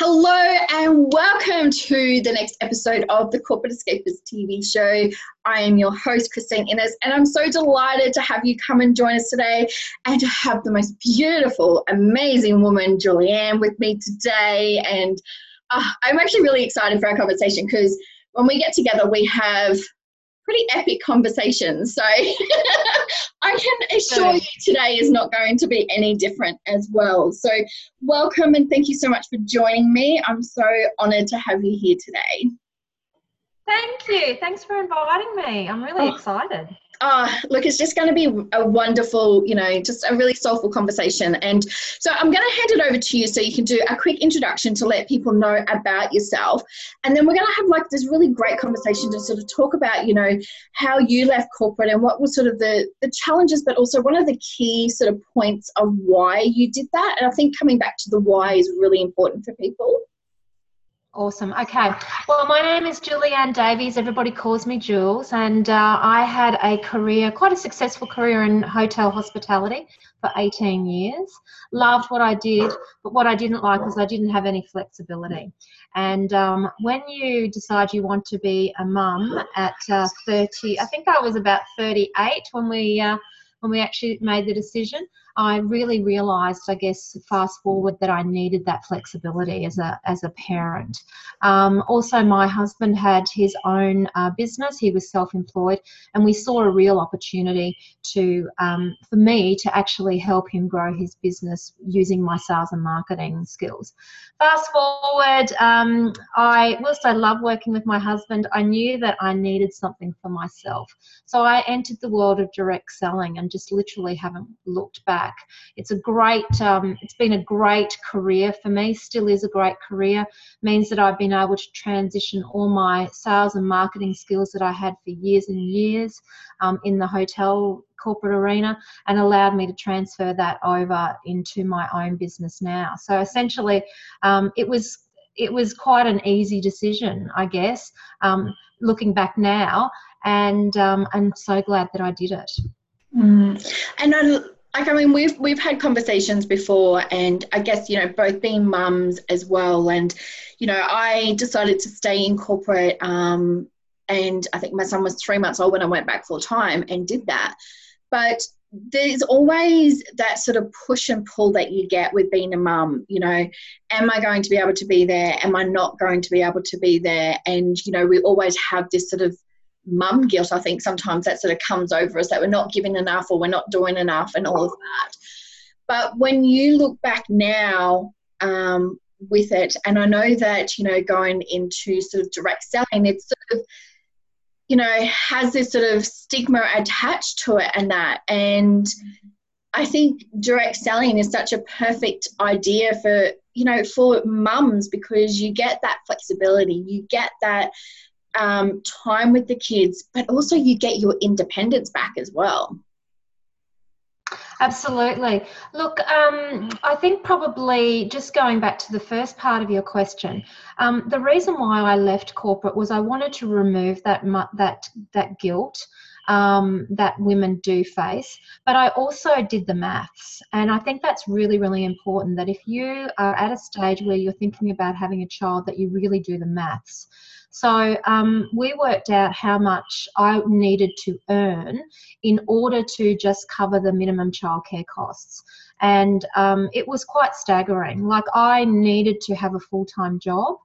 Hello and welcome to the next episode of the Corporate Escapists TV show. I am your host, Christine Innes, and I'm so delighted to have you come and join us today and to have the most beautiful, amazing woman, Julianne, with me today. And I'm actually really excited for our conversation because when we get together, we have pretty epic conversations. So I can assure you today is not going to be any different as well. So welcome and thank you so much for joining me. I'm so honoured to have you here today. Thank you. Thanks for inviting me. I'm really excited. Look, it's just going to be a wonderful, just a really soulful conversation. And so I'm going to hand it over to you so you can do a quick introduction to let people know about yourself. And then we're going to have like this really great conversation to sort of talk about, how you left corporate and what was sort of the challenges, but also one of the key sort of points of why you did that. And I think coming back to the why is really important for people. Awesome. Okay. Well, my name is Julianne Davies. Everybody calls me Jules. And I had a career, quite a successful career in hotel hospitality for 18 years. Loved what I did, but what I didn't like was I didn't have any flexibility. And when you decide you want to be a mum at 30, I think I was about 38 when we actually made the decision, I really realised, I guess, fast forward, that I needed that flexibility as a parent. Also, my husband had his own business. He was self-employed, and we saw a real opportunity to for me to actually help him grow his business using my sales and marketing skills. Fast forward, whilst I love working with my husband, I knew that I needed something for myself. So I entered the world of direct selling and just literally haven't looked back. It's a great, it's been a great career for me, still is a great career. Means that I've been able to transition all my sales and marketing skills that I had for years and years in the hotel corporate arena, and allowed me to transfer that over into my own business now. So essentially, it was quite an easy decision, I guess, looking back now, and I'm so glad that I did it. And we've had conversations before, and I guess, both being mums as well. And, I decided to stay in corporate, and I think my son was 3 months old when I went back full time and did that. But there's always that sort of push and pull that you get with being a mum. Am I going to be able to be there? Am I not going to be able to be there? And, we always have this sort of mum guilt, I think, sometimes that sort of comes over us, that we're not giving enough or we're not doing enough and all of that. But when you look back now with it, and I know that, going into sort of direct selling, it's sort of, has this sort of stigma attached to it and that. And I think direct selling is such a perfect idea for, for mums, because you get that flexibility, you get that time with the kids, but also you get your independence back as well. Absolutely. Look, I think probably just going back to the first part of your question, the reason why I left corporate was I wanted to remove that guilt that women do face. But I also did the maths, and I think that's really, really important, that if you are at a stage where you're thinking about having a child, that you really do the maths. So we worked out how much I needed to earn in order to just cover the minimum childcare costs. And it was quite staggering. Like, I needed to have a full-time job,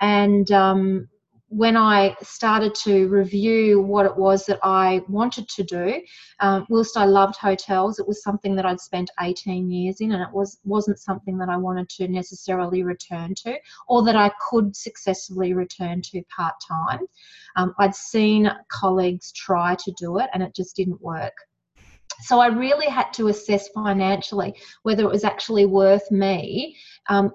and when I started to review what it was that I wanted to do, whilst I loved hotels, it was something that I'd spent 18 years in, and it wasn't something that I wanted to necessarily return to, or that I could successfully return to part-time. I'd seen colleagues try to do it, and it just didn't work. So I really had to assess financially whether it was actually worth me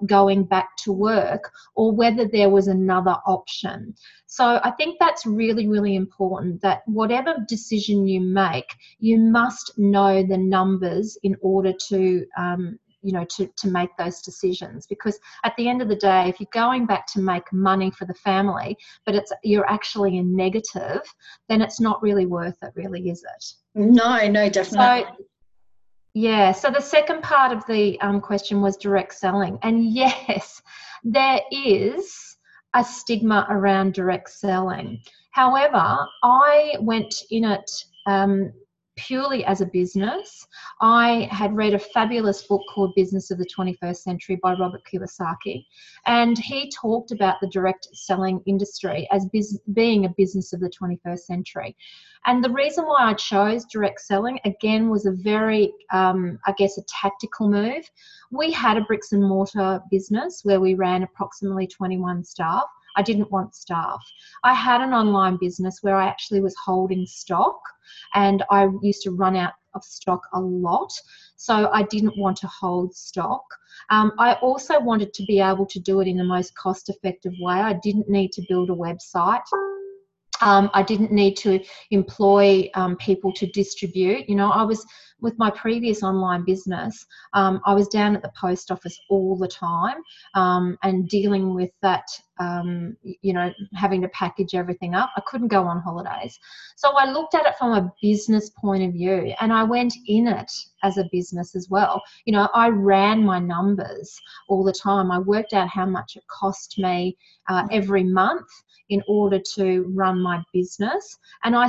going back to work, or whether there was another option. So I think that's really, really important, that whatever decision you make, you must know the numbers in order to make those decisions. Because at the end of the day, if you're going back to make money for the family, but you're actually in negative, then it's not really worth it, really, is it? No, definitely. So, Yeah, so the second part of the question was direct selling. And yes, there is a stigma around direct selling. However, I went in it purely as a business. I had read a fabulous book called Business of the 21st Century by Robert Kiyosaki, and he talked about the direct selling industry as being a business of the 21st century. And the reason why I chose direct selling, again, was a very, I guess, a tactical move. We had a bricks and mortar business where we ran approximately 21 staff. I didn't want staff. I had an online business where I actually was holding stock, and I used to run out of stock a lot, so I didn't want to hold stock. I also wanted to be able to do it in the most cost-effective way. I didn't need to build a website. I didn't need to employ people to distribute. You know, I was with my previous online business, I was down at the post office all the time and dealing with that, you know, having to package everything up. I couldn't go on holidays. So I looked at it from a business point of view, and I went in it as a business as well. You know, I ran my numbers all the time. I worked out how much it cost me every month in order to run my business, and I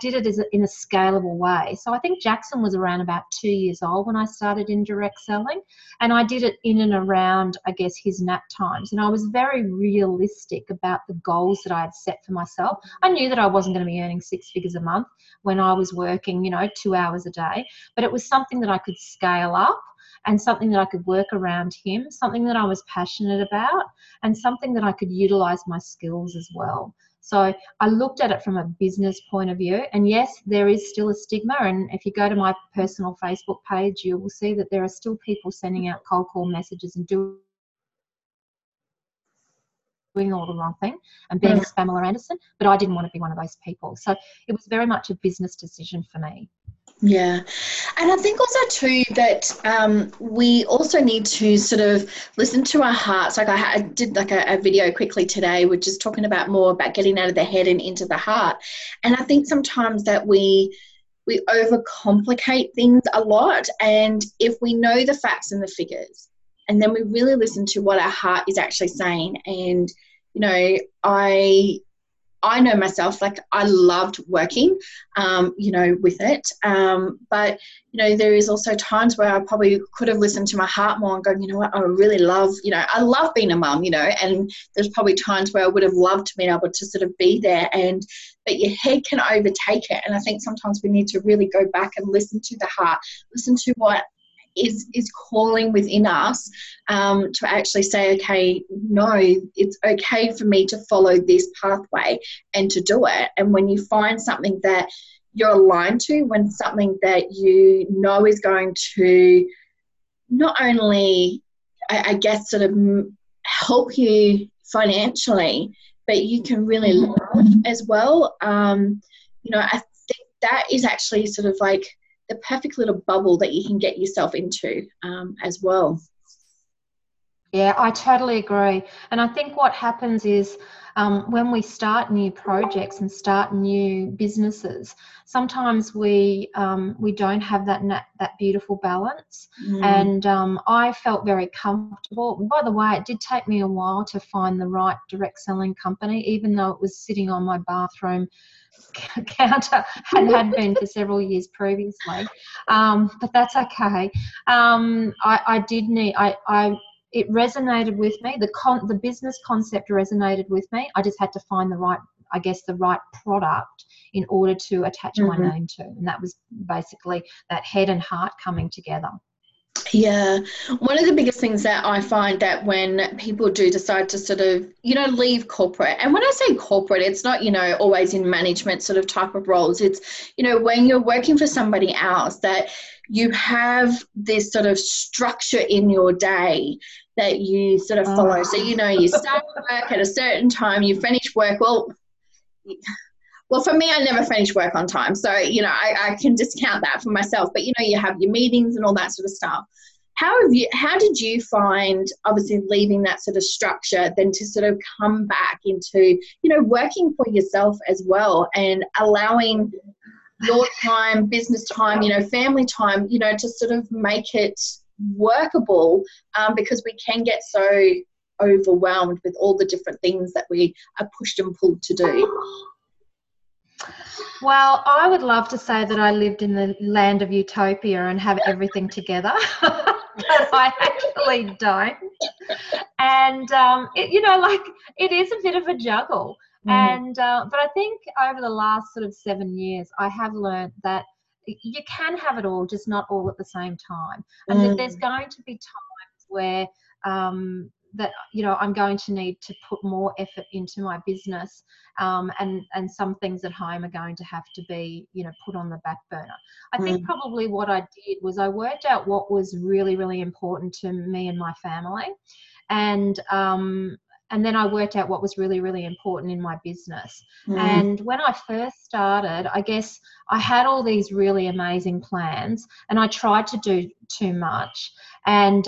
did it as in a scalable way. So I think Jackson was around about 2 years old when I started in direct selling, and I did it in and around, I guess, his nap times, and I was very realistic about the goals that I had set for myself. I knew that I wasn't going to be earning six figures a month when I was working, you know, 2 hours a day, but it was something that I could scale up, and something that I could work around him, something that I was passionate about, and something that I could utilise my skills as well. So I looked at it from a business point of view, and yes, there is still a stigma, and if you go to my personal Facebook page, you will see that there are still people sending out cold call messages and doing all the wrong thing and being Pamela Anderson, but I didn't want to be one of those people. So it was very much a business decision for me. Yeah, and I think also too that we also need to sort of listen to our hearts. Like I did like a video quickly today, we're just talking about more about getting out of the head and into the heart. And I think sometimes that we overcomplicate things a lot, and if we know the facts and the figures, and then we really listen to what our heart is actually saying. And, you know, I know myself, like I loved working, you know, with it. But, you know, there is also times where I probably could have listened to my heart more and go, you know what, I really love, you know, I love being a mum, you know, and there's probably times where I would have loved to be able to sort of be there, and but your head can overtake it. And I think sometimes we need to really go back and listen to the heart, listen to what is calling within us to actually say, okay, no, it's okay for me to follow this pathway and to do it. And when you find something that you're aligned to, when something that you know is going to not only, I guess, sort of help you financially, but you can really love as well. You know, I think that is actually sort of like the perfect little bubble that you can get yourself into as well. Yeah, I totally agree. And I think what happens is when we start new projects and start new businesses, sometimes we don't have that beautiful balance. Mm. And I felt very comfortable. By the way, it did take me a while to find the right direct selling company, even though it was sitting on my bathroom counter and had been for several years previously. But that's okay. It resonated with me. The business concept resonated with me. I just had to find the right, I guess, the right product in order to attach my name to. And that was basically that head and heart coming together. Yeah. One of the biggest things that I find that when people do decide to sort of, you know, leave corporate, and when I say corporate, it's not, you know, always in management sort of type of roles. It's, you know, when you're working for somebody else that you have this sort of structure in your day that you sort of follow. So, you know, you start work at a certain time, you finish work. Well, for me, I never finish work on time. So, you know, I can discount that for myself. But, you know, you have your meetings and all that sort of stuff. How did you find, obviously, leaving that sort of structure then to sort of come back into, you know, working for yourself as well and allowing your time, business time, you know, family time, you know, to sort of make it workable, because we can get so overwhelmed with all the different things that we are pushed and pulled to do. Well, I would love to say that I lived in the land of utopia and have everything together, but I actually don't. And, it, you know, like it is a bit of a juggle. Mm. And but I think over the last sort of 7 years, I have learned that you can have it all, just not all at the same time. And that there's going to be times where that, you know, I'm going to need to put more effort into my business, and some things at home are going to have to be, you know, put on the back burner. I think probably what I did was I worked out what was really, really important to me and my family, and then I worked out what was really, really important in my business. And when I first started, I guess I had all these really amazing plans and I tried to do too much, and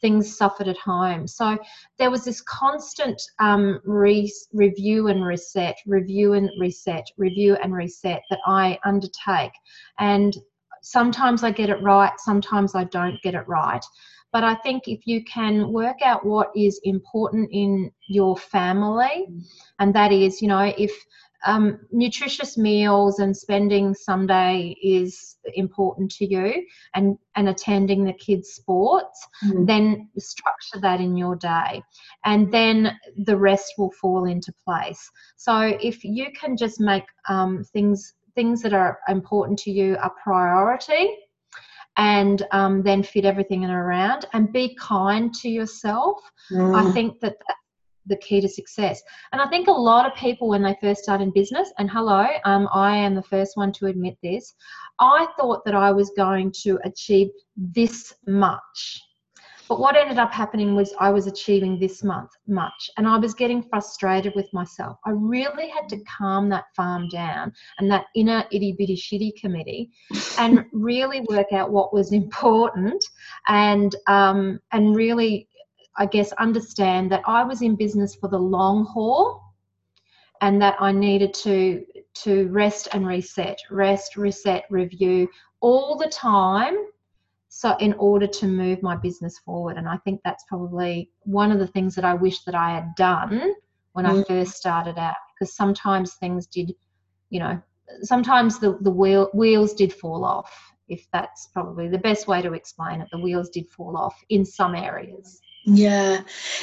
things suffered at home. So there was this constant review and reset, review and reset, review and reset that I undertake. And sometimes I get it right, sometimes I don't get it right. But I think if you can work out what is important in your family, and that is, you know, if nutritious meals and spending Sunday is important to you, and attending the kids' sports, then structure that in your day, and then the rest will fall into place. So if you can just make things that are important to you a priority, and then fit everything in around, and be kind to yourself. I think that that's the key to success. And I think a lot of people when they first start in business, and hello, I am the first one to admit this, I thought that I was going to achieve this much. But what ended up happening was I was achieving this much, and I was getting frustrated with myself. I really had to calm that farm down and that inner itty-bitty shitty committee and really work out what was important, and really, I guess, understand that I was in business for the long haul and that I needed to rest and reset, rest, reset, review all the time, so in order to move my business forward. And I think that's probably one of the things that I wish that I had done when I first started out, because sometimes things did, you know, sometimes the wheels did fall off, if that's probably the best way to explain it. The wheels did fall off in some areas. Yeah,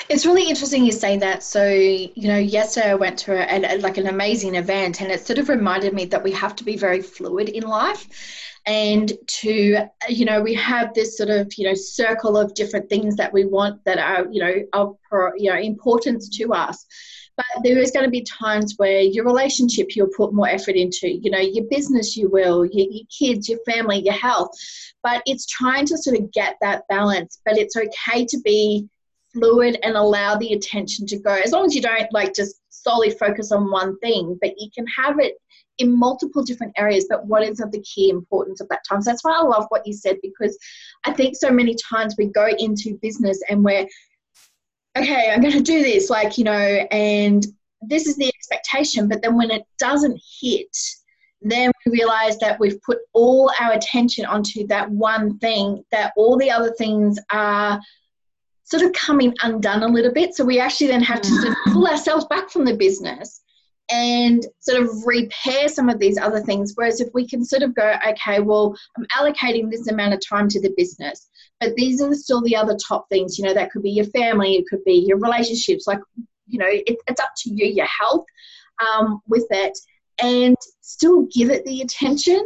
it's really interesting you say that. So, you know, yesterday I went to an amazing event, and it sort of reminded me that we have to be very fluid in life. And to, you know, we have this sort of, you know, circle of different things that we want that are, you know, of importance to us. But there is going to be times where your relationship you'll put more effort into, you know, your business you will, your kids, your family, your health. But it's trying to sort of get that balance. But it's okay to be fluid and allow the attention to go, as long as you don't like just solely focus on one thing, but you can have it in multiple different areas. But what is of the key importance of that time? So that's why I love what you said, because I think so many times we go into business and we're, okay, I'm going to do this, like, you know, and this is the expectation. But then when it doesn't hit, then we realize that we've put all our attention onto that one thing, that all the other things are sort of coming undone a little bit. So we actually then have to sort of pull ourselves back from the business and sort of repair some of these other things. Whereas if we can sort of go, okay, well, I'm allocating this amount of time to the business, but these are still the other top things, you know, that could be your family, it could be your relationships, like, you know, it's up to you, your health with it, and still give it the attention,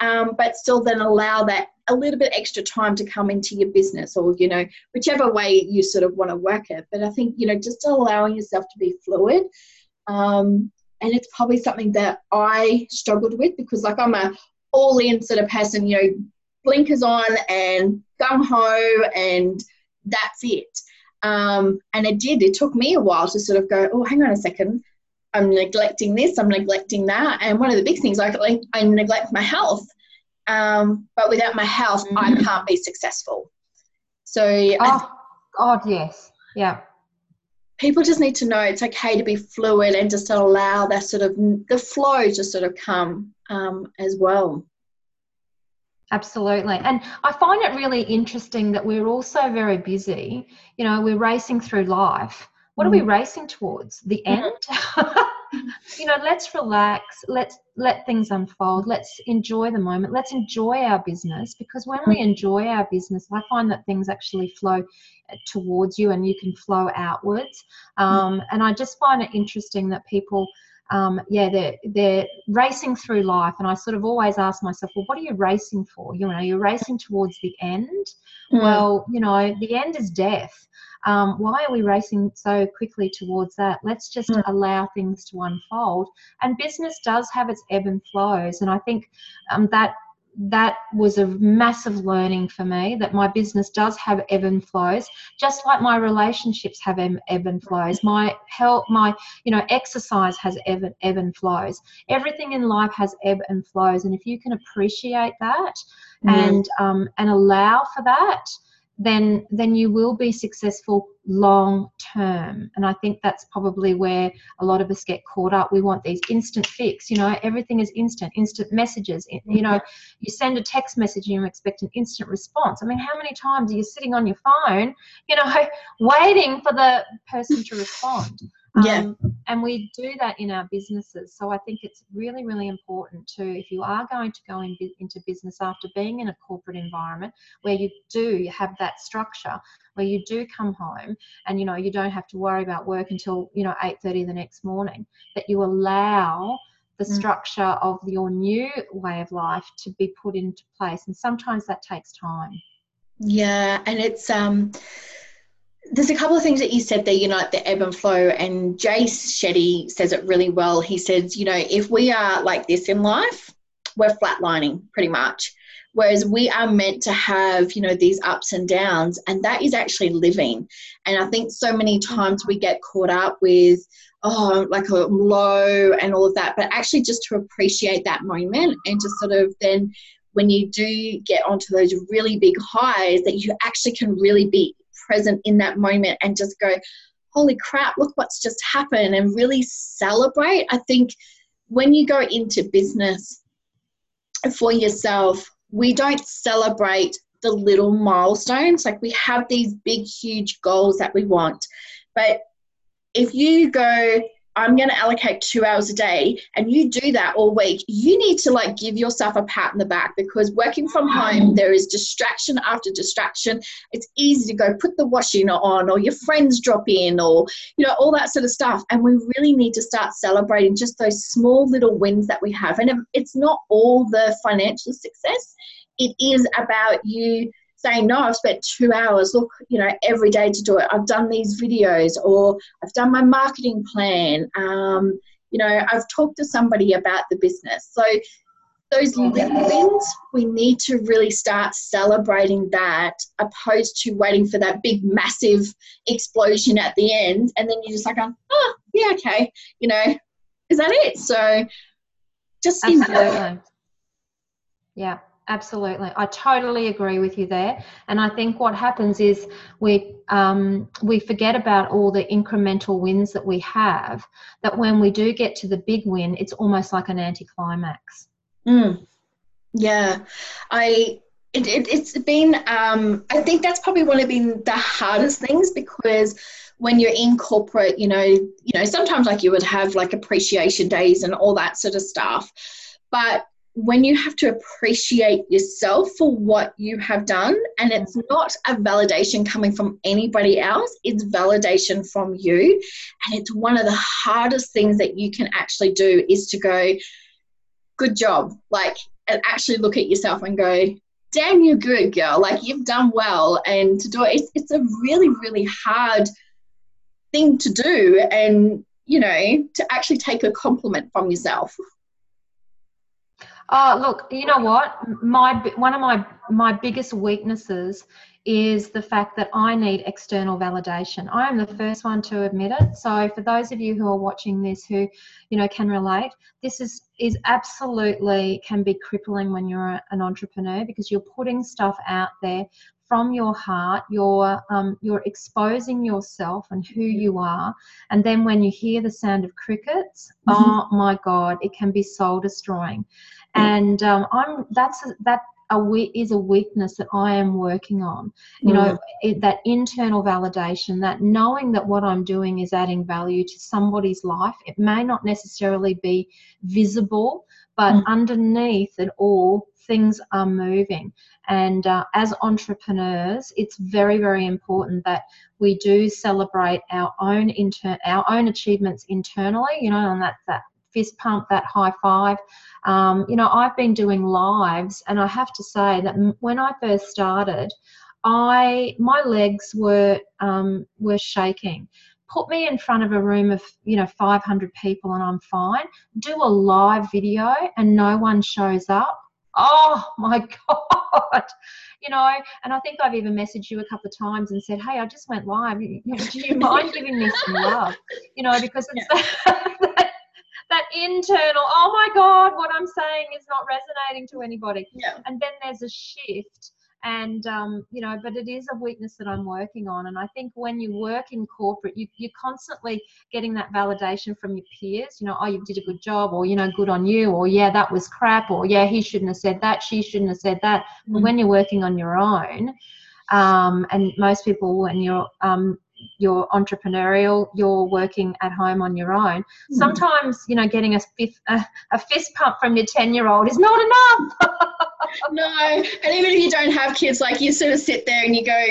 but still then allow that a little bit extra time to come into your business, or, you know, whichever way you sort of want to work it. But I think, you know, just allowing yourself to be fluid, and it's probably something that I struggled with, because like I'm a all-in sort of person, you know, blinkers on and gung-ho and that's it. And it took me a while to sort of go, oh, hang on a second, I'm neglecting this, I'm neglecting that. And one of the big things, like I neglect my health, but without my health, I can't be successful. So, God, yes. Yeah. people just need to know it's okay to be fluid and just allow that sort of the flow to sort of come as well. Absolutely. And I find it really interesting that we're also very busy. You know, we're racing through life. What are we racing towards? The end? You know, let's relax. Let's let things unfold. Let's enjoy the moment. Let's enjoy our business, because when we enjoy our business, I find that things actually flow towards you and you can flow outwards. And I just find it interesting that people... they're racing through life, and I sort of always ask myself, well, what are you racing for? You know, you're racing towards the end. Well, you know, the end is death. Why are we racing so quickly towards that? Let's just allow things to unfold. And business does have its ebb and flows, and I think that was a massive learning for me, that my business does have ebb and flows, just like my relationships have ebb and flows. My health, exercise has ebb and flows. Everything in life has ebb and flows. And if you can appreciate that and allow for that, then you will be successful long term. And I think that's probably where a lot of us get caught up. We want these instant fix. You know, everything is instant messages. You know, you send a text message and you expect an instant response. I mean, how many times are you sitting on your phone, you know, waiting for the person to respond? And we do that in our businesses. So I think it's really, really important to, if you are going to go into business after being in a corporate environment where you do have that structure, where you do come home and, you know, you don't have to worry about work until, you know, 8:30 the next morning, that you allow the structure of your new way of life to be put into place. And sometimes that takes time. Yeah, and it's... there's a couple of things that you said there, you know, like the ebb and flow, and Jay Shetty says it really well. He says, you know, if we are like this in life, we're flatlining pretty much, whereas we are meant to have, you know, these ups and downs, and that is actually living. And I think so many times we get caught up with, like a low and all of that, but actually just to appreciate that moment and just sort of then when you do get onto those really big highs, that you actually can really be present in that moment and just go, holy crap, look what's just happened, and really celebrate. I think when you go into business for yourself, we don't celebrate the little milestones. Like, we have these big, huge goals that we want. But if you go, I'm going to allocate 2 hours a day, and you do that all week, you need to like give yourself a pat on the back, because working from home, there is distraction after distraction. It's easy to go put the washing on, or your friends drop in, or, you know, all that sort of stuff. And we really need to start celebrating just those small little wins that we have. And it's not all the financial success. It is about you saying, no, I've spent 2 hours, look, you know, every day to do it. I've done these videos, or I've done my marketing plan. You know, I've talked to somebody about the business. So those little wins, we need to really start celebrating that, opposed to waiting for that big, massive explosion at the end. And then you're just like, oh, yeah, okay. You know, is that it? So just enjoy. Yeah. Absolutely. I totally agree with you there. And I think what happens is we forget about all the incremental wins that we have, that when we do get to the big win, it's almost like an anticlimax. Yeah. It's been, I think that's probably one of the hardest things, because when you're in corporate, you know, sometimes like you would have like appreciation days and all that sort of stuff. But when you have to appreciate yourself for what you have done, and it's not a validation coming from anybody else, it's validation from you. And it's one of the hardest things that you can actually do, is to go, good job, like, and actually look at yourself and go, damn, you're good, girl, like, you've done well. And to do it, it's a really, really hard thing to do, and, you know, to actually take a compliment from yourself. Oh, look, you know what? One of my biggest weaknesses is the fact that I need external validation. I am the first one to admit it. So for those of you who are watching this who, you know, can relate, this is absolutely can be crippling when you're an entrepreneur, because you're putting stuff out there from your heart. You're exposing yourself and who you are. And then when you hear the sound of crickets, oh my God, it can be soul destroying. And that is a weakness that I am working on. You know, that internal validation, that knowing that what I'm doing is adding value to somebody's life. It may not necessarily be visible, but underneath it all, things are moving. And as entrepreneurs, it's very, very important that we do celebrate our own achievements internally. You know, and that's that. Fist pump, that high five. You know, I've been doing lives, and I have to say that when I first started, my legs were shaking. Put me in front of a room of, you know, 500 people and I'm fine. Do a live video and no one shows up. Oh my God, you know, and I think I've even messaged you a couple of times and said, hey, I just went live. Do you mind giving me some love? You know, because it's that internal, oh my God, what I'm saying is not resonating to anybody. Yeah. And then there's a shift, and, you know, but it is a weakness that I'm working on. And I think when you work in corporate, you're constantly getting that validation from your peers, you know, oh, you did a good job, or, you know, good on you, or, yeah, that was crap, or, yeah, he shouldn't have said that, she shouldn't have said that. Mm-hmm. But when you're working on your own, and most people, when you're entrepreneurial, you're working at home on your own. Sometimes, you know, getting a fist pump from your 10-year-old is not enough. No, and even if you don't have kids, like, you sort of sit there and you go,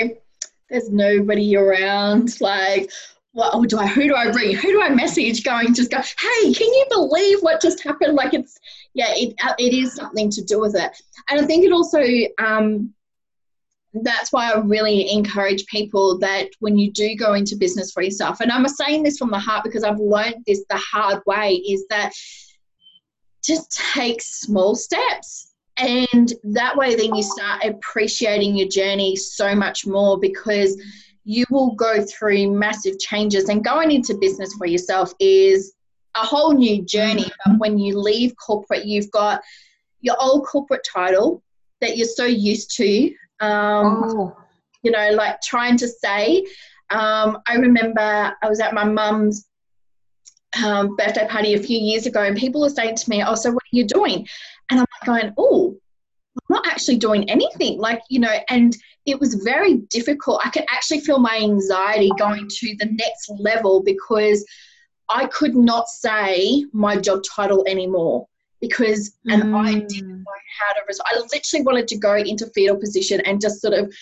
there's nobody around. Like, well, who do I ring? Who do I message? Just go, hey, can you believe what just happened? Like, it's, yeah, it is something to do with it. And I think it also, that's why I really encourage people that when you do go into business for yourself, and I'm saying this from the heart because I've learned this the hard way, is that just take small steps, and that way then you start appreciating your journey so much more, because you will go through massive changes, and going into business for yourself is a whole new journey. But when you leave corporate, you've got your old corporate title that you're so used to. You know, like trying to say, I remember I was at my mum's birthday party a few years ago, and people were saying to me, oh, so what are you doing? And I'm going, oh, I'm not actually doing anything. Like, you know, and it was very difficult. I could actually feel my anxiety going to the next level, because I could not say my job title anymore. Because, and I didn't know how to resolve. I literally wanted to go into fetal position and just sort of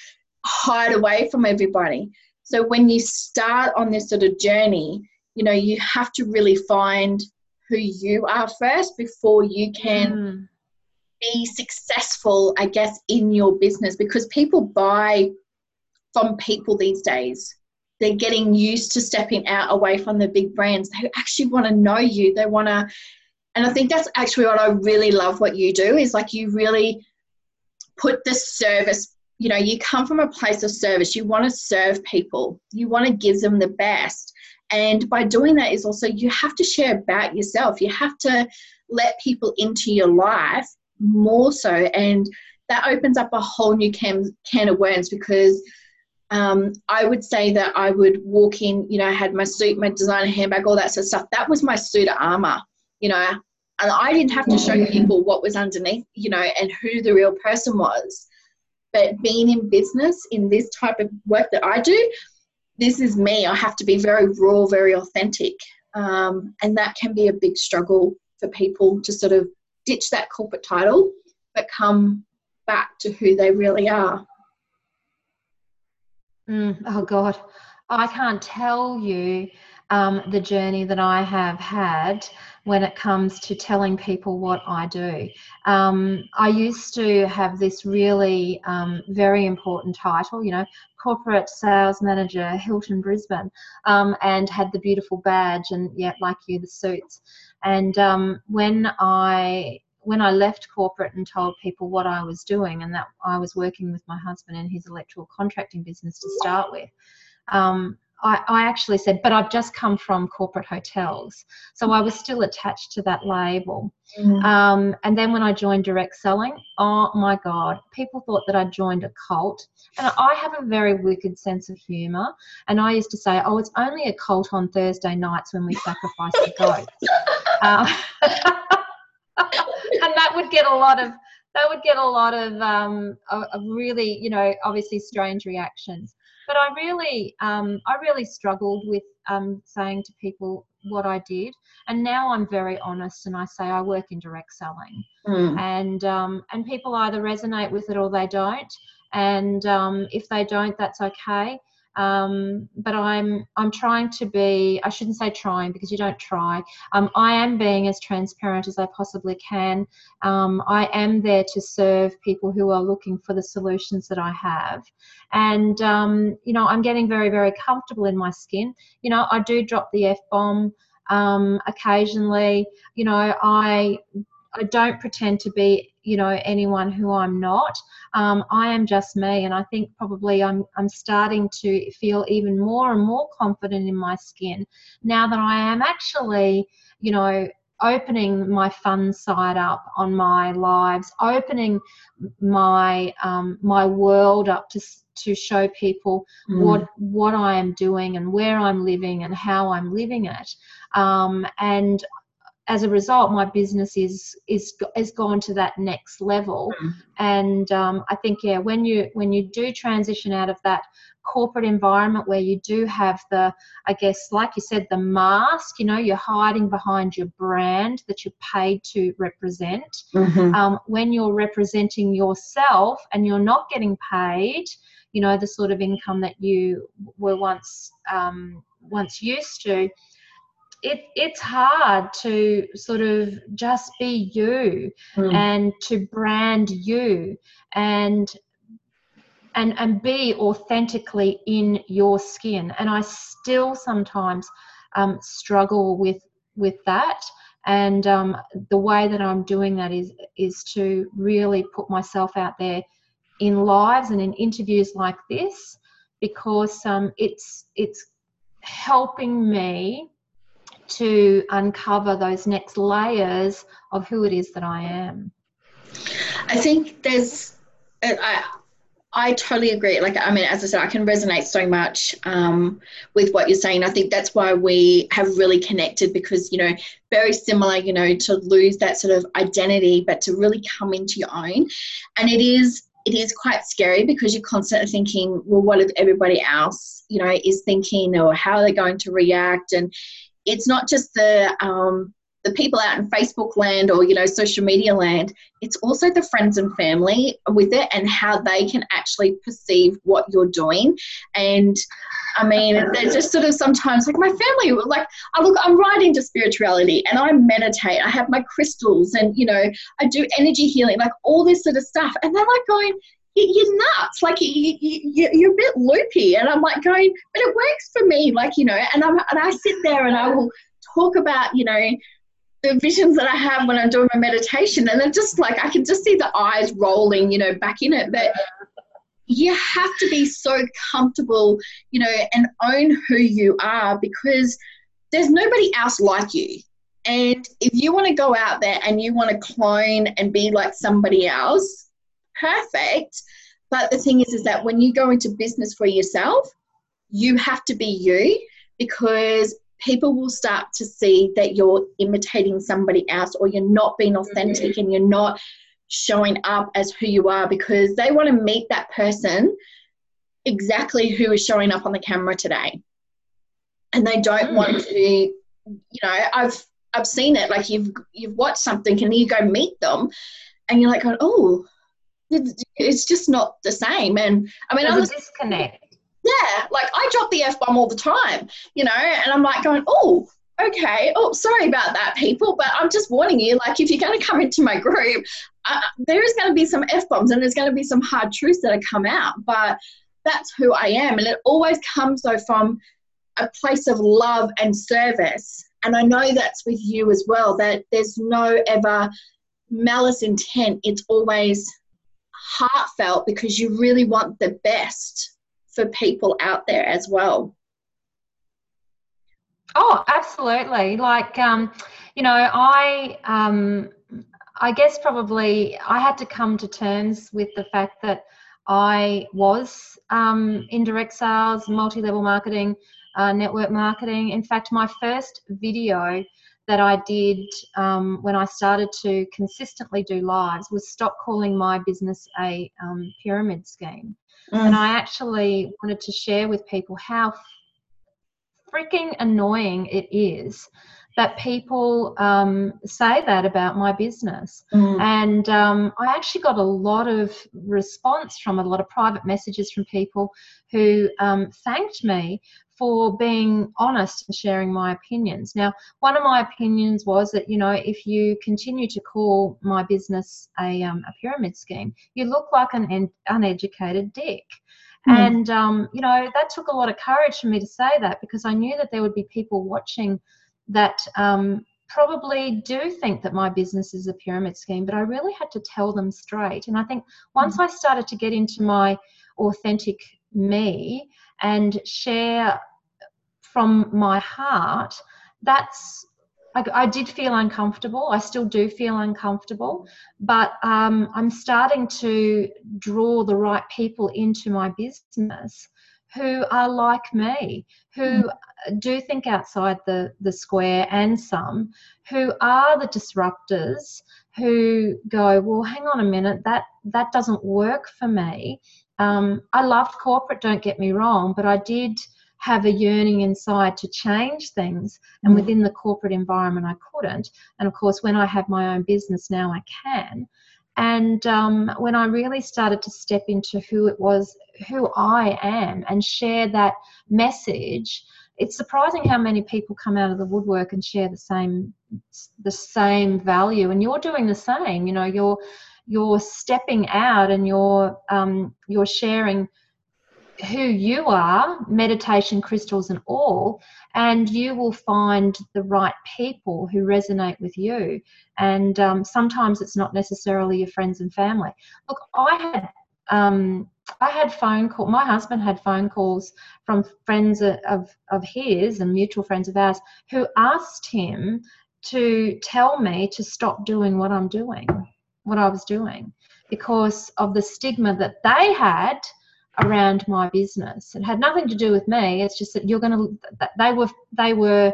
hide away from everybody. So when you start on this sort of journey, you know, you have to really find who you are first before you can be successful, I guess, in your business, because people buy from people these days. They're getting used to stepping out away from the big brands. They actually want to know you. They want to. And I think that's actually what I really love what you do, is like you really put the service, you know, you come from a place of service. You want to serve people. You want to give them the best. And by doing that is also, you have to share about yourself. You have to let people into your life more so. And that opens up a whole new can of worms, because I would say that I would walk in, you know, I had my suit, my designer handbag, all that sort of stuff. That was my suit of armor. You know, and I didn't have to show people what was underneath, you know, and who the real person was. But being in business, in this type of work that I do, this is me. I have to be very raw, very authentic. And that can be a big struggle for people to sort of ditch that corporate title, but come back to who they really are. Oh, God. I can't tell you the journey that I have had when it comes to telling people what I do. I used to have this really very important title, you know, Corporate Sales Manager, Hilton Brisbane, and had the beautiful badge and, yeah, like you, the suits. And when I left corporate and told people what I was doing, and that I was working with my husband in his electrical contracting business to start with, I actually said, but I've just come from corporate hotels. So I was still attached to that label. Mm. And then when I joined direct selling, oh my God, people thought that I joined a cult. And I have a very wicked sense of humour. And I used to say, oh, it's only a cult on Thursday nights when we sacrifice the goats. And that would get a lot of, really, you know, obviously strange reactions. But I really struggled with saying to people what I did, and now I'm very honest and I say I work in direct selling, and people either resonate with it or they don't, and if they don't, that's okay. But I'm trying to be, I shouldn't say trying because you don't try. I am being as transparent as I possibly can. I am there to serve people who are looking for the solutions that I have. And, you know, I'm getting very, very comfortable in my skin. You know, I do drop the F-bomb occasionally. You know, I don't pretend to be, you know, anyone who I'm not. I am just me, and I think probably I'm starting to feel even more and more confident in my skin now that I am actually, you know, opening my fun side up on my lives, opening my my world up to show people what I am doing and where I'm living and how I'm living it, and as a result, my business is gone to that next level. And I think, yeah, when you do transition out of that corporate environment where you do have the, I guess, like you said, the mask, you know, you're hiding behind your brand that you're paid to represent. When you're representing yourself and you're not getting paid, you know, the sort of income that you were once used to, It's hard to sort of just be you and to brand you and be authentically in your skin. And I still sometimes struggle with that. And the way that I'm doing that is to really put myself out there in lives and in interviews like this, because it's helping me to uncover those next layers of who it is that I am. I think there's, I totally agree. Like, I mean, as I said, I can resonate so much with what you're saying. I think that's why we have really connected, because, you know, very similar, you know, to lose that sort of identity, but to really come into your own. And it is quite scary, because you're constantly thinking, well, what if everybody else, you know, is thinking, or how are they going to react? And it's not just the people out in Facebook land or, you know, social media land. It's also the friends and family with it, and how they can actually perceive what you're doing. And I mean, they're just sort of sometimes like my family, like, I look, I'm right into spirituality and I meditate. I have my crystals and, you know, I do energy healing, like all this sort of stuff. And they're like going, you're nuts, like you're a bit loopy. And I'm like going, but it works for me, like, you know. And I sit there and I will talk about, you know, the visions that I have when I'm doing my meditation, and they're just like, I can just see the eyes rolling, you know, back in it. But you have to be so comfortable, you know, and own who you are, because there's nobody else like you. And if you want to go out there and you want to clone and be like somebody else, perfect. But the thing is that when you go into business for yourself, you have to be you, because people will start to see that you're imitating somebody else, or you're not being authentic and you're not showing up as who you are, because they want to meet that person exactly who is showing up on the camera today. And they don't want to, you know, I've seen it, like you've watched something and you go meet them and you're like, oh, it's just not the same. And I mean, there's a disconnect. Yeah, like I drop the F-bomb all the time, you know, and I'm like going, oh, okay, oh, sorry about that, people, but I'm just warning you, like, if you're going to come into my group, there is going to be some F-bombs and there's going to be some hard truths that are come out, but that's who I am. And it always comes, though, from a place of love and service. And I know that's with you as well, that there's no ever malice intent. It's always heartfelt, because you really want the best for people out there as well. Oh, absolutely. Like, I guess probably I had to come to terms with the fact that I was in direct sales, multi-level marketing, network marketing. In fact, my first video that I did when I started to consistently do lives was stop calling my business a pyramid scheme. Mm. And I actually wanted to share with people how freaking annoying it is that people say that about my business. Mm. And I actually got a lot of response from a lot of private messages from people who thanked me for being honest and sharing my opinions. Now, one of my opinions was that, you know, if you continue to call my business a pyramid scheme, you look like an uneducated dick. Mm. And, you know, that took a lot of courage for me to say that, because I knew that there would be people watching that probably do think that my business is a pyramid scheme, but I really had to tell them straight. And I think once I started to get into my authentic me and share from my heart, that's, I did feel uncomfortable. I still do feel uncomfortable, but I'm starting to draw the right people into my business who are like me, who do think outside the square, and some who are the disruptors, who go, well, hang on a minute, that doesn't work for me. I loved corporate, don't get me wrong, but I did have a yearning inside to change things, and within the corporate environment I couldn't. And, of course, when I have my own business now, I can. And when I really started to step into who it was, who I am, and share that message, it's surprising how many people come out of the woodwork and share the same value. And you're doing the same. You know, you're stepping out and you're sharing who you are, meditation, crystals and all, and you will find the right people who resonate with you. And sometimes it's not necessarily your friends and family. Look, I had phone calls. My husband had phone calls from friends of his and mutual friends of ours who asked him to tell me to stop doing what I'm doing, what I was doing, because of the stigma that they had around my business. It had nothing to do with me. It's just that they were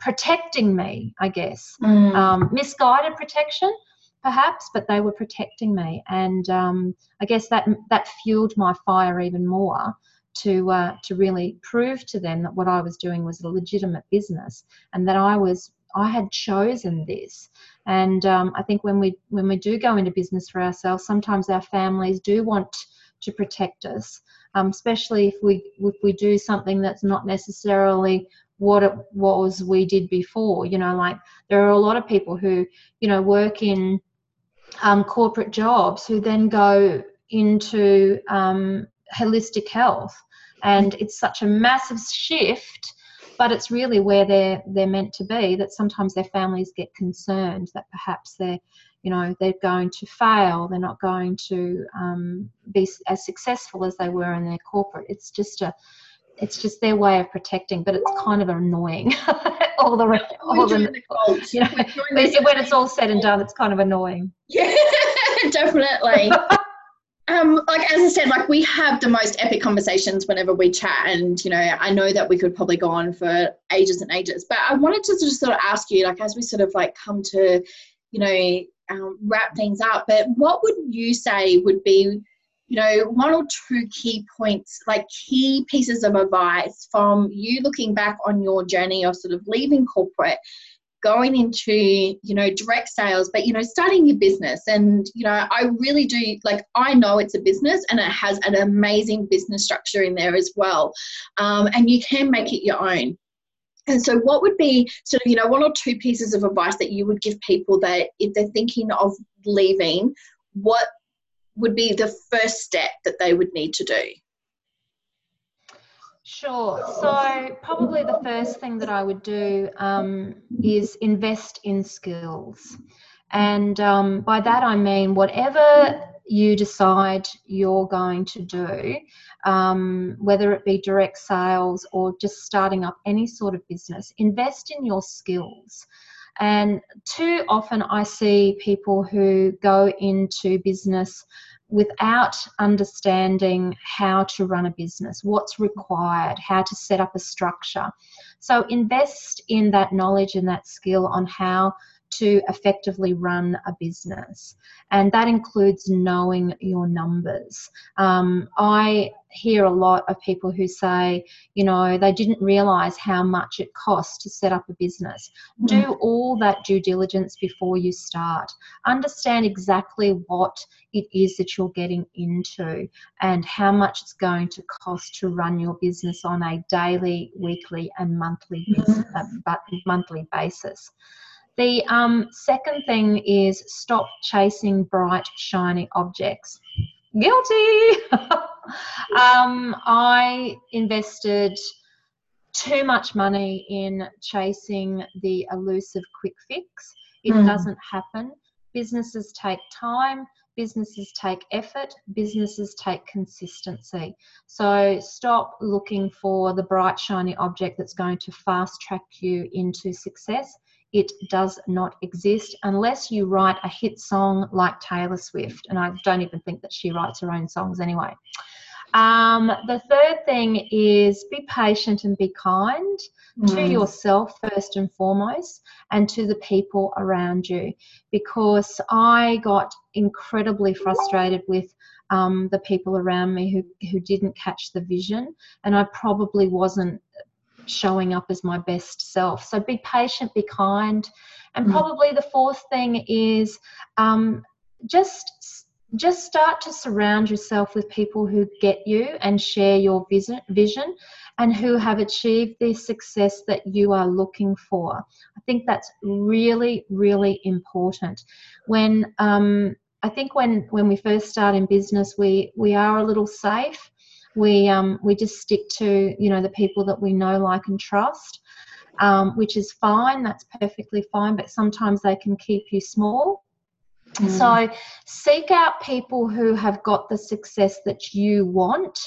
protecting me, I guess. Mm. Misguided protection, perhaps, but they were protecting me. And I guess that fueled my fire even more to really prove to them that what I was doing was a legitimate business, and that I had chosen this. And I think when we do go into business for ourselves, sometimes our families do want to protect us, especially if we do something that's not necessarily what we did before. You know, like there are a lot of people who, you know, work in corporate jobs who then go into holistic health, and it's such a massive shift, but it's really where they're meant to be, that sometimes their families get concerned that perhaps they're, you know, they're going to fail. They're not going to be as successful as they were in their corporate. It's just their way of protecting, but it's kind of annoying. When it's all said and done, it's kind of annoying. Yeah, definitely. Like as I said, like we have the most epic conversations whenever we chat, and you know, I know that we could probably go on for ages and ages. But I wanted to just sort of ask you, like, as we sort of like come to, you know, wrap things up, but what would you say would be, you know, one or two key points, like key pieces of advice from you looking back on your journey of sort of leaving corporate, going into, you know, direct sales, but, you know, starting your business? And, you know, I really do, like, I know it's a business and it has an amazing business structure in there as well. And you can make it your own. And so what would be sort of, you know, one or two pieces of advice that you would give people that if they're thinking of leaving, what would be the first step that they would need to do? Sure. So probably the first thing that I would do is invest in skills. And by that I mean whatever you decide you're going to do, whether it be direct sales or just starting up any sort of business. Invest in your skills. And too often I see people who go into business without understanding how to run a business, what's required, how to set up a structure. So invest in that knowledge and that skill on how to effectively run a business. And that includes knowing your numbers. I hear a lot of people who say, you know, they didn't realize how much it costs to set up a business. Do all that due diligence before you start. Understand exactly what it is that you're getting into and how much it's going to cost to run your business on a daily, weekly and monthly basis. The second thing is stop chasing bright, shiny objects. Guilty! I invested too much money in chasing the elusive quick fix. It doesn't happen. Businesses take time. Businesses take effort. Businesses take consistency. So stop looking for the bright, shiny object that's going to fast track you into success. It does not exist unless you write a hit song like Taylor Swift. And I don't even think that she writes her own songs anyway. The third thing is be patient and be kind to yourself first and foremost and to the people around you, because I got incredibly frustrated with the people around me who didn't catch the vision, and I probably wasn't showing up as my best self. So be patient, be kind. And probably the fourth thing is just start to surround yourself with people who get you and share your vision and who have achieved the success that you are looking for. I think that's really, really important. When I think when we first start in business, we are a little safe. We just stick to, you know, the people that we know, like and trust, which is fine. That's perfectly fine. But sometimes they can keep you small. So seek out people who have got the success that you want,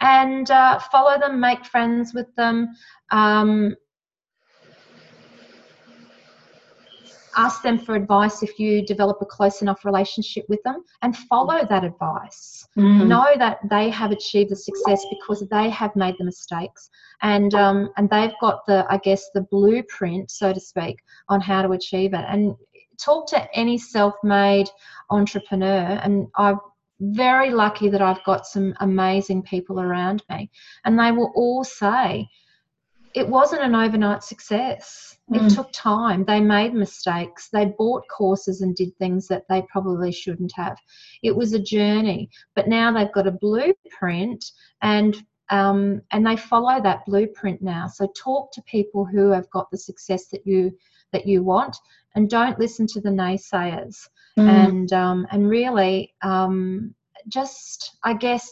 and follow them, make friends with them, ask them for advice if you develop a close enough relationship with them, and follow that advice. Know that they have achieved the success because they have made the mistakes, and they've got the, I guess, the blueprint, so to speak, on how to achieve it. And talk to any self-made entrepreneur, and I'm very lucky that I've got some amazing people around me, and they will all say it wasn't an overnight success. It took time. They made mistakes. They bought courses and did things that they probably shouldn't have. It was a journey, but now they've got a blueprint, and they follow that blueprint now. So talk to people who have got the success that you want, and don't listen to the naysayers. And really, just, I guess,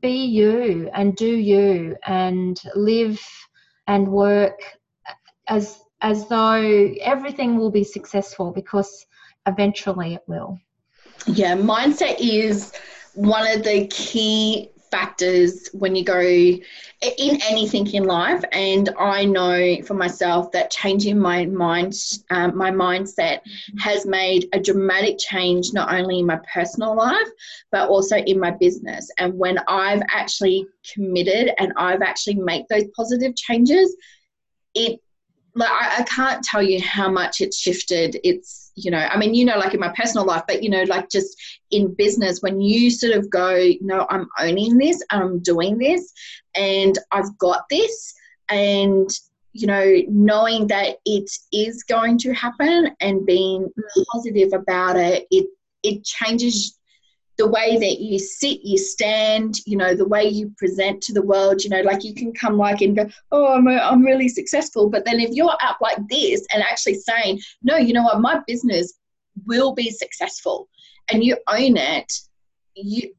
be you and do you and live and work as though everything will be successful, because eventually it will. Yeah, mindset is one of the key factors when you go in anything in life. And I know for myself that changing my mind, my mindset has made a dramatic change, not only in my personal life, but also in my business. And when I've actually committed and I've actually made those positive changes, I can't tell you how much it's shifted. It's, you know, I mean, you know, like in my personal life, but, you know, like just in business, when you sort of go, no, I'm owning this, I'm doing this, and I've got this, and, you know, knowing that it is going to happen and being positive about it, it changes the way that you sit, you stand, you know, the way you present to the world. You know, like you can come like and go, oh, I'm really successful. But then if you're up like this and actually saying, no, you know what, my business will be successful, and you own it,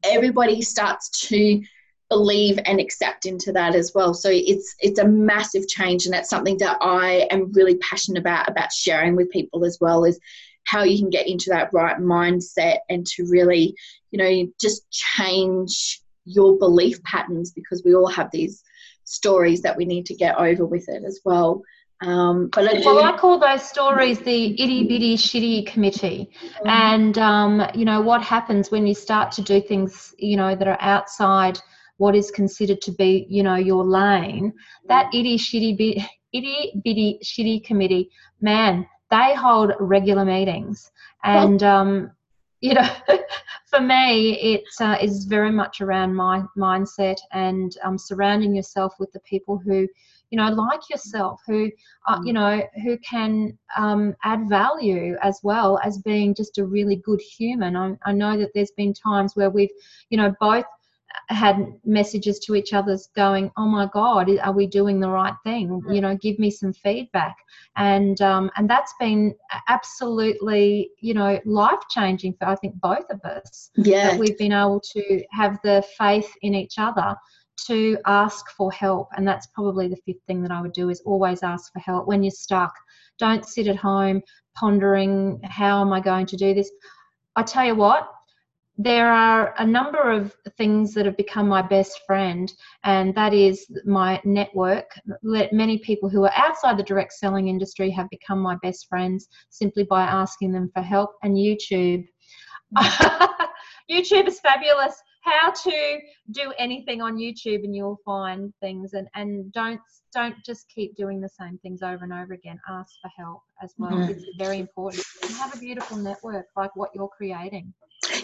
everybody starts to believe and accept into that as well. So it's a massive change, and that's something that I am really passionate about sharing with people as well, is how you can get into that right mindset and to really, you know, just change your belief patterns, because we all have these stories that we need to get over with it as well. I call those stories the itty bitty shitty committee. And, you know, what happens when you start to do things, you know, that are outside what is considered to be, you know, your lane, that itty bitty shitty committee, man, they hold regular meetings. And, you know, for me, it's very much around my mindset and surrounding yourself with the people who, you know, like yourself, who, you know, who can add value as well as being just a really good human. I know that there's been times where we've, you know, both had messages to each other's going, oh my God, are we doing the right thing? Mm-hmm. You know, give me some feedback. And that's been absolutely, you know, life-changing for, I think, both of us. Yeah. That we've been able to have the faith in each other to ask for help. And that's probably the fifth thing that I would do, is always ask for help. When you're stuck, don't sit at home pondering, how am I going to do this? I tell you what, there are a number of things that have become my best friend, and that is my network. Many people who are outside the direct selling industry have become my best friends simply by asking them for help. And YouTube. YouTube is fabulous. How to do anything on YouTube, and you'll find things. And don't just keep doing the same things over and over again. Ask for help as well. Mm-hmm. It's very important. And have a beautiful network like what you're creating.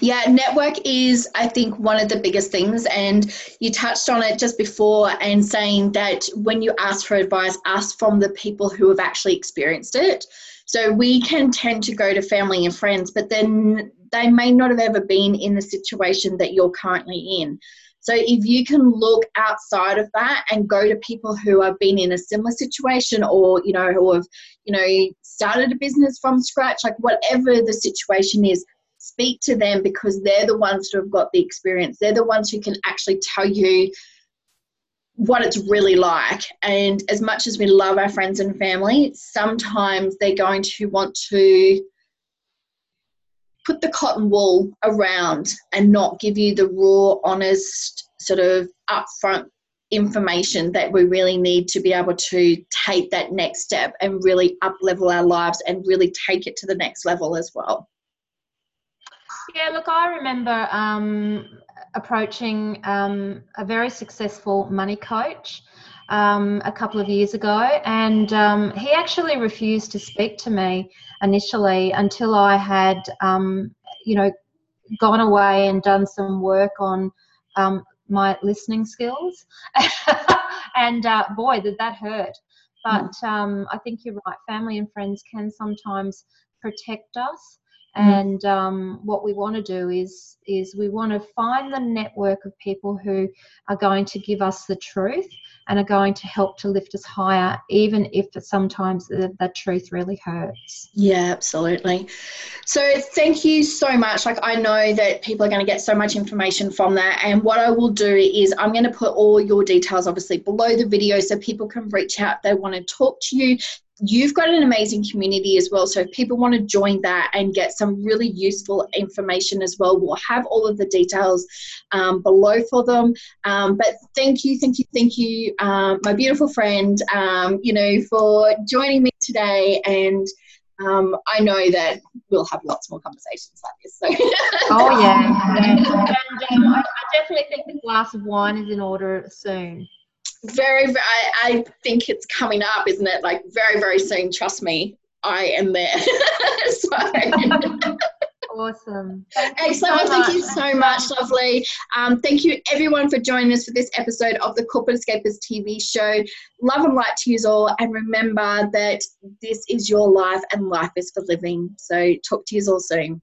Yeah, network is, I think, one of the biggest things, and you touched on it just before, and saying that when you ask for advice, ask from the people who have actually experienced it. So we can tend to go to family and friends, but then they may not have ever been in the situation that you're currently in. So if you can look outside of that and go to people who have been in a similar situation, or, you know, who have, you know, started a business from scratch, like whatever the situation is, speak to them, because they're the ones who have got the experience. They're the ones who can actually tell you what it's really like. And as much as we love our friends and family, sometimes they're going to want to put the cotton wool around and not give you the raw, honest, sort of upfront information that we really need to be able to take that next step and really up-level our lives and really take it to the next level as well. Yeah, look, I remember approaching a very successful money coach a couple of years ago, and he actually refused to speak to me initially until I had, you know, gone away and done some work on my listening skills. And, boy, did that hurt. But I think you're right. Family and friends can sometimes protect us. And what we want to do is we want to find the network of people who are going to give us the truth and are going to help to lift us higher, even if sometimes the truth really hurts. Yeah, absolutely. So thank you so much. Like, I know that people are going to get so much information from that. And what I will do is I'm going to put all your details, obviously, below the video so people can reach out if they want to talk to you. You've got an amazing community as well, so if people want to join that and get some really useful information as well, we'll have all of the details below for them. But thank you, my beautiful friend, you know, for joining me today. And I know that we'll have lots more conversations like this. So. Oh, yeah. And I definitely think the glass of wine is in order soon. Very, I think it's coming up, isn't it? Like very, very soon. Trust me, I am there. Awesome. Excellent. Thank you so much, lovely. Thank you everyone for joining us for this episode of the Corporate Escapists TV show. Love and light to you all, and remember that this is your life and life is for living. So talk to you all soon.